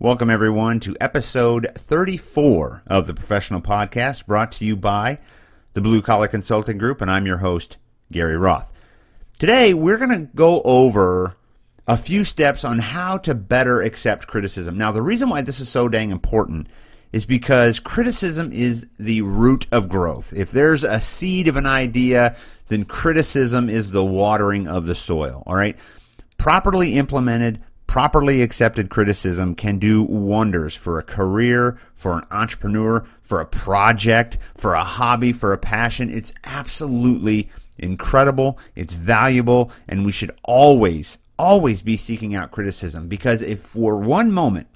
Welcome, everyone, to episode 34 of the Professional Podcast, brought to you by the Blue Collar Consulting Group, and I'm your host, Gary Roth. Today, we're going to go over a few steps on how to better accept criticism. Now, the reason why this is so dang important is because criticism is the root of growth. If there's a seed of an idea, then criticism is the watering of the soil, all right? Properly implemented, properly accepted criticism can do wonders for a career, for an entrepreneur, for a project, for a hobby, for a passion. It's absolutely incredible. It's valuable. And we should always be seeking out criticism, because if for one moment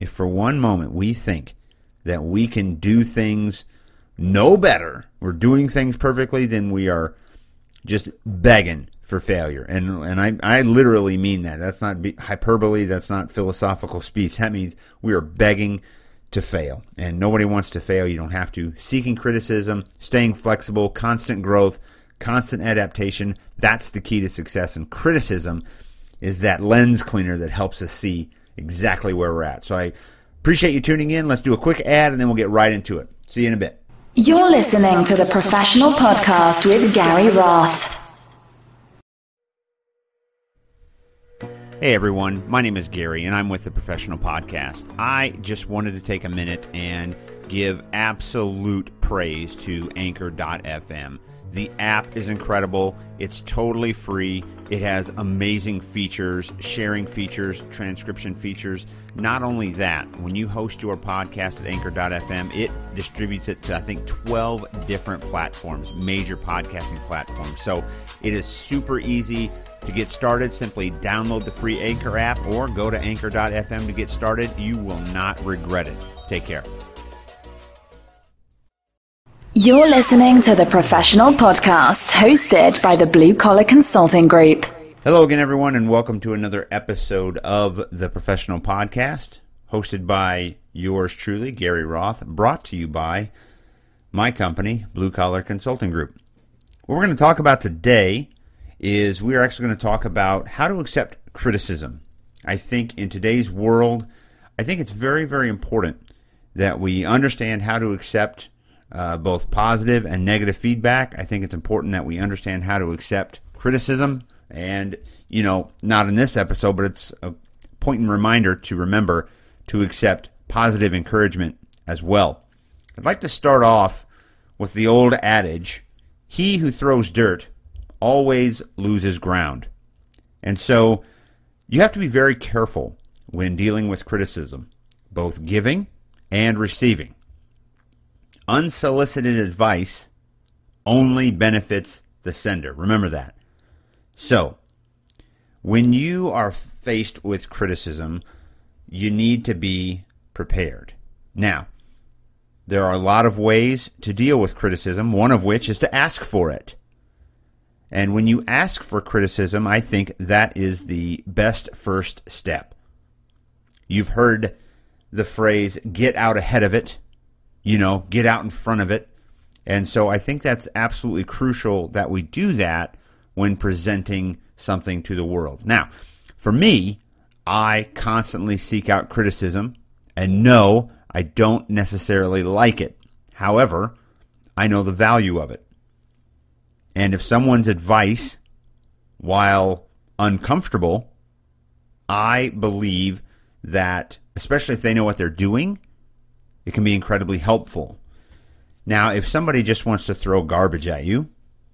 we think that we can do things no better, we're doing things perfectly, then we are just begging for failure. And I literally mean that. That's not hyperbole. That's not philosophical speech. That means we are begging to fail. And nobody wants to fail. You don't have to. Seeking criticism, staying flexible, constant growth, constant adaptation. That's the key to success. And criticism is that lens cleaner that helps us see exactly where we're at. So I appreciate you tuning in. Let's do a quick ad and then we'll get right into it. See you in a bit. You're listening to the Professional Podcast with Gary Roth. Hey everyone, my name is Gary and I'm with the Professional Podcast. I just wanted to take a minute and give absolute praise to Anchor.fm. The app is incredible. It's totally free. It has amazing features, sharing features, transcription features. Not only that, when you host your podcast at Anchor.fm, it distributes it to, I think, 12 different platforms, major podcasting platforms. So it is super easy to get started. Simply download the free Anchor app or go to Anchor.fm to get started. You will not regret it. Take care. You're listening to the Professional Podcast, hosted by the Blue Collar Consulting Group. Hello again, everyone, and welcome to another episode of the Professional Podcast, hosted by yours truly, Gary Roth, brought to you by my company, Blue Collar Consulting Group. What we're going to talk about today is we are actually going to talk about how to accept criticism. I think in today's world, I think it's very, very important that we understand how to accept both positive and negative feedback. I think it's important that we understand how to accept criticism. And, you know, not in this episode, but it's a point and reminder to remember to accept positive encouragement as well. I'd like to start off with the old adage, he who throws dirt always loses ground. And so you have to be very careful when dealing with criticism, both giving and receiving. Unsolicited advice only benefits the sender. Remember that. So, when you are faced with criticism, you need to be prepared. Now, there are a lot of ways to deal with criticism, one of which is to ask for it. And when you ask for criticism, I think that is the best first step. You've heard the phrase, get out ahead of it. You know, get out in front of it. And so I think that's absolutely crucial that we do that when presenting something to the world. Now, for me, I constantly seek out criticism, and no, I don't necessarily like it. However, I know the value of it. And if someone's advice, while uncomfortable, I believe that, especially if they know what they're doing, it can be incredibly helpful. Now, if somebody just wants to throw garbage at you,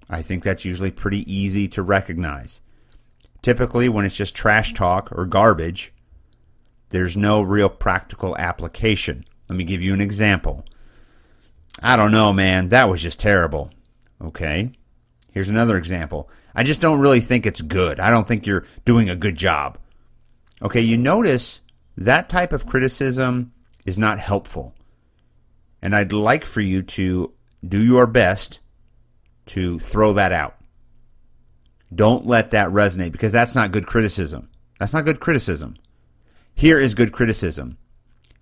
I think that's usually pretty easy to recognize. Typically, when it's just trash talk or garbage, there's no real practical application. Let me give you an example. I don't know, man. That was just terrible. Okay. Here's another example. I just don't really think it's good. I don't think you're doing a good job. Okay, you notice that type of criticism is not helpful. And I'd like for you to do your best to throw that out. Don't let that resonate, because that's not good criticism. That's not good criticism. Here is good criticism.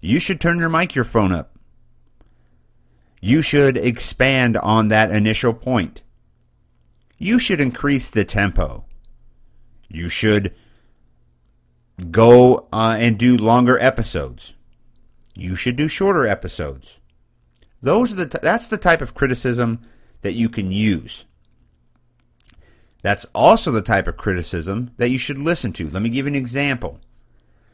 You should turn your microphone up. You should expand on that initial point. You should increase the tempo. You should Go and do longer episodes. You should do shorter episodes. Those are that's the type of criticism that you can use. That's also the type of criticism that you should listen to. Let me give you an example.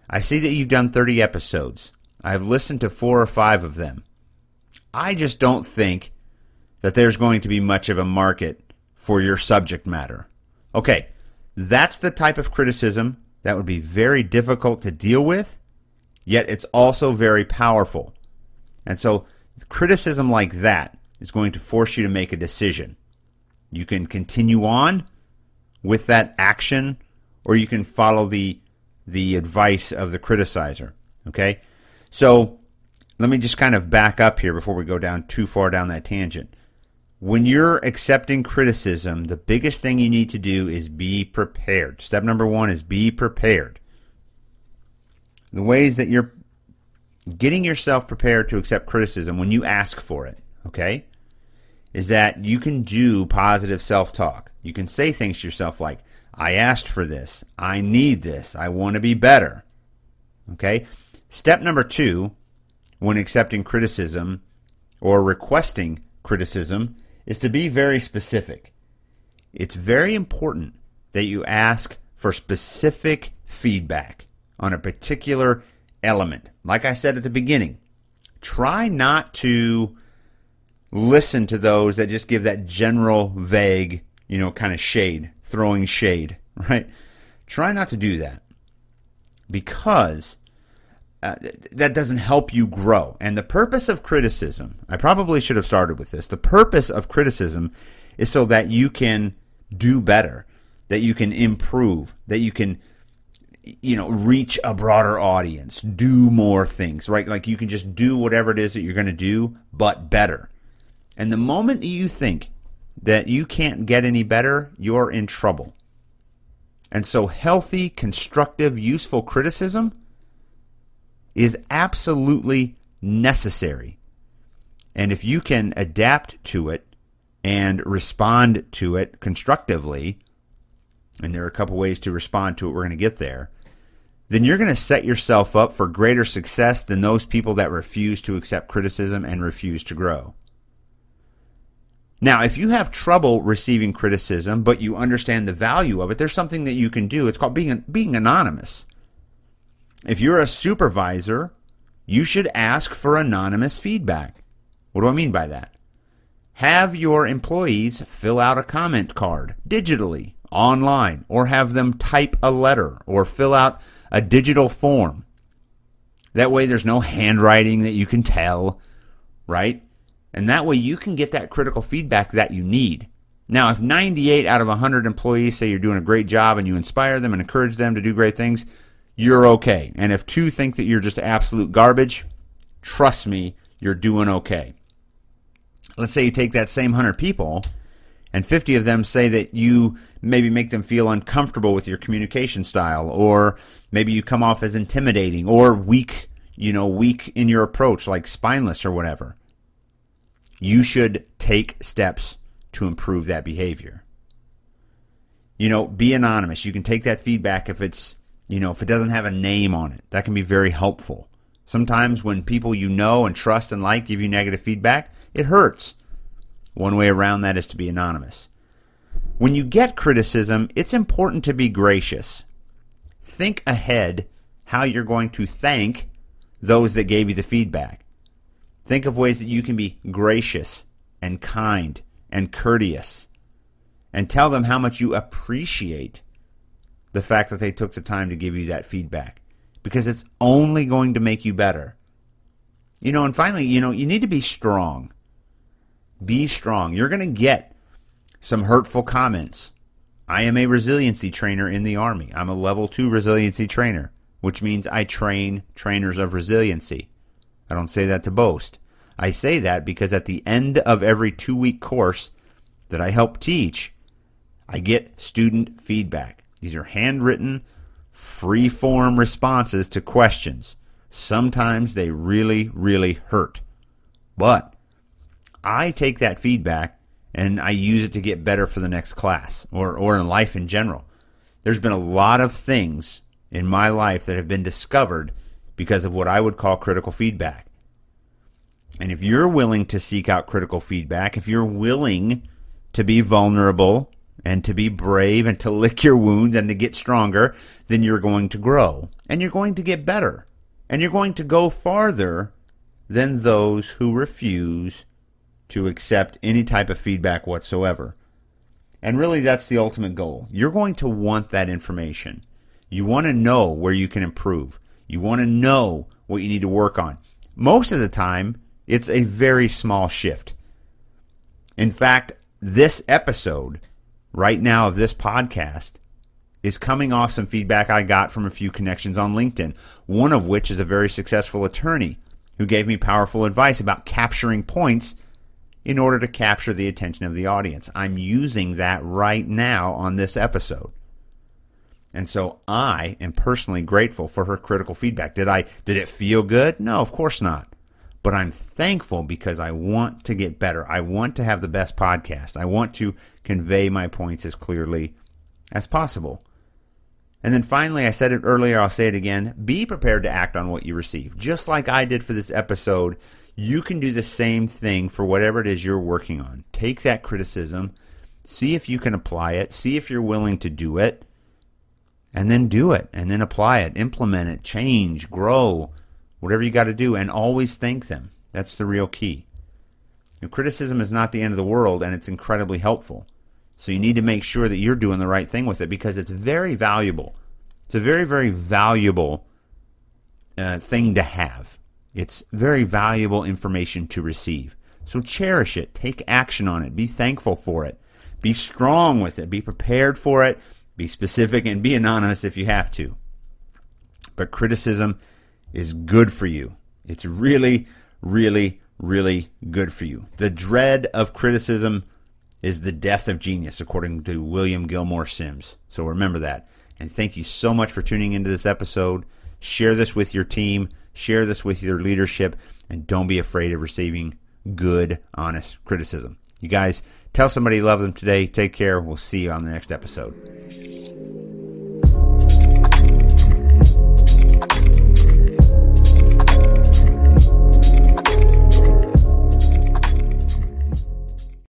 I see that you've done 30 episodes. I've listened to 4 or 5 of them. I just don't think that there's going to be much of a market for your subject matter. Okay, that's the type of criticism that would be very difficult to deal with, yet it's also very powerful. And so criticism like that is going to force you to make a decision. You can continue on with that action, or you can follow the advice of the criticizer. Okay? So let me just kind of back up here before we go down too far down that tangent. When you're accepting criticism, the biggest thing you need to do is be prepared. Step number 1 is be prepared. The ways that you're getting yourself prepared to accept criticism when you ask for it, okay, is that you can do positive self-talk. You can say things to yourself like, I asked for this, I need this, I want to be better. Okay? Step number 2, when accepting criticism or requesting criticism, is to be very specific. It's very important that you ask for specific feedback on a particular element. Like I said at the beginning, try not to listen to those that just give that general vague, kind of shade, throwing shade, right? Try not to do that, because that doesn't help you grow. And the purpose of criticism, I probably should have started with this, the purpose of criticism is so that you can do better, that you can improve, that you can reach a broader audience, do more things, right? Like you can just do whatever it is that you're going to do, but better. And the moment that you think that you can't get any better, you're in trouble. And so healthy, constructive, useful criticism is absolutely necessary. And if you can adapt to it and respond to it constructively, and there are a couple ways to respond to it, we're going to get there, then you're going to set yourself up for greater success than those people that refuse to accept criticism and refuse to grow. Now, if you have trouble receiving criticism, but you understand the value of it, there's something that you can do. It's called being anonymous. If you're a supervisor, you should ask for anonymous feedback. What do I mean by that? Have your employees fill out a comment card digitally, online, or have them type a letter or fill out a digital form. That way there's no handwriting that you can tell, right? And that way you can get that critical feedback that you need. Now, if 98 out of 100 employees say you're doing a great job and you inspire them and encourage them to do great things, you're okay. And if 2 think that you're just absolute garbage, trust me, you're doing okay. Let's say you take that same 100 people and 50 of them say that you maybe make them feel uncomfortable with your communication style, or maybe you come off as intimidating or weak, weak in your approach, like spineless or whatever. You should take steps to improve that behavior. Be anonymous. You can take that feedback if it's, if it doesn't have a name on it. That can be very helpful. Sometimes when people and trust and like give you negative feedback, it hurts. One way around that is to be anonymous. When you get criticism, it's important to be gracious. Think ahead how you're going to thank those that gave you the feedback. Think of ways that you can be gracious and kind and courteous, and tell them how much you appreciate the fact that they took the time to give you that feedback, because it's only going to make you better. And finally, you need to be strong. Be strong. You're going to get some hurtful comments. I am a resiliency trainer in the Army. I'm a level 2 resiliency trainer, which means I train trainers of resiliency. I don't say that to boast. I say that because at the end of every 2-week course that I help teach, I get student feedback. These are handwritten, free-form responses to questions. Sometimes they really, really hurt. But I take that feedback and I use it to get better for the next class or in life in general. There's been a lot of things in my life that have been discovered because of what I would call critical feedback. And if you're willing to seek out critical feedback, if you're willing to be vulnerable and to be brave and to lick your wounds and to get stronger, then you're going to grow and you're going to get better and you're going to go farther than those who refuse to accept any type of feedback whatsoever. And really, that's the ultimate goal. You're going to want that information. You want to know where you can improve. You want to know what you need to work on. Most of the time, it's a very small shift. In fact, this episode right now of this podcast is coming off some feedback I got from a few connections on LinkedIn, one of which is a very successful attorney who gave me powerful advice about capturing points in order to capture the attention of the audience. I'm using that right now on this episode. And so I am personally grateful for her critical feedback. Did it feel good? No, of course not. But I'm thankful because I want to get better. I want to have the best podcast. I want to convey my points as clearly as possible. And then finally, I said it earlier, I'll say it again, be prepared to act on what you receive. Just like I did for this episode, you can do the same thing for whatever it is you're working on. Take that criticism, see if you can apply it, see if you're willing to do it, and then do it, and then apply it, implement it, change, grow, whatever you got to do, and always thank them. That's the real key. Your criticism is not the end of the world, and it's incredibly helpful. So you need to make sure that you're doing the right thing with it because it's very valuable. It's a very, very valuable thing to have. It's very valuable information to receive. So cherish it. Take action on it. Be thankful for it. Be strong with it. Be prepared for it. Be specific and be anonymous if you have to. But criticism is good for you. It's really, really, really good for you. The dread of criticism is the death of genius, according to William Gilmore Sims. So remember that. And thank you so much for tuning into this episode. Share this with your team. Share this with your leadership, and don't be afraid of receiving good, honest criticism. You guys, tell somebody you love them today. Take care. We'll see you on the next episode.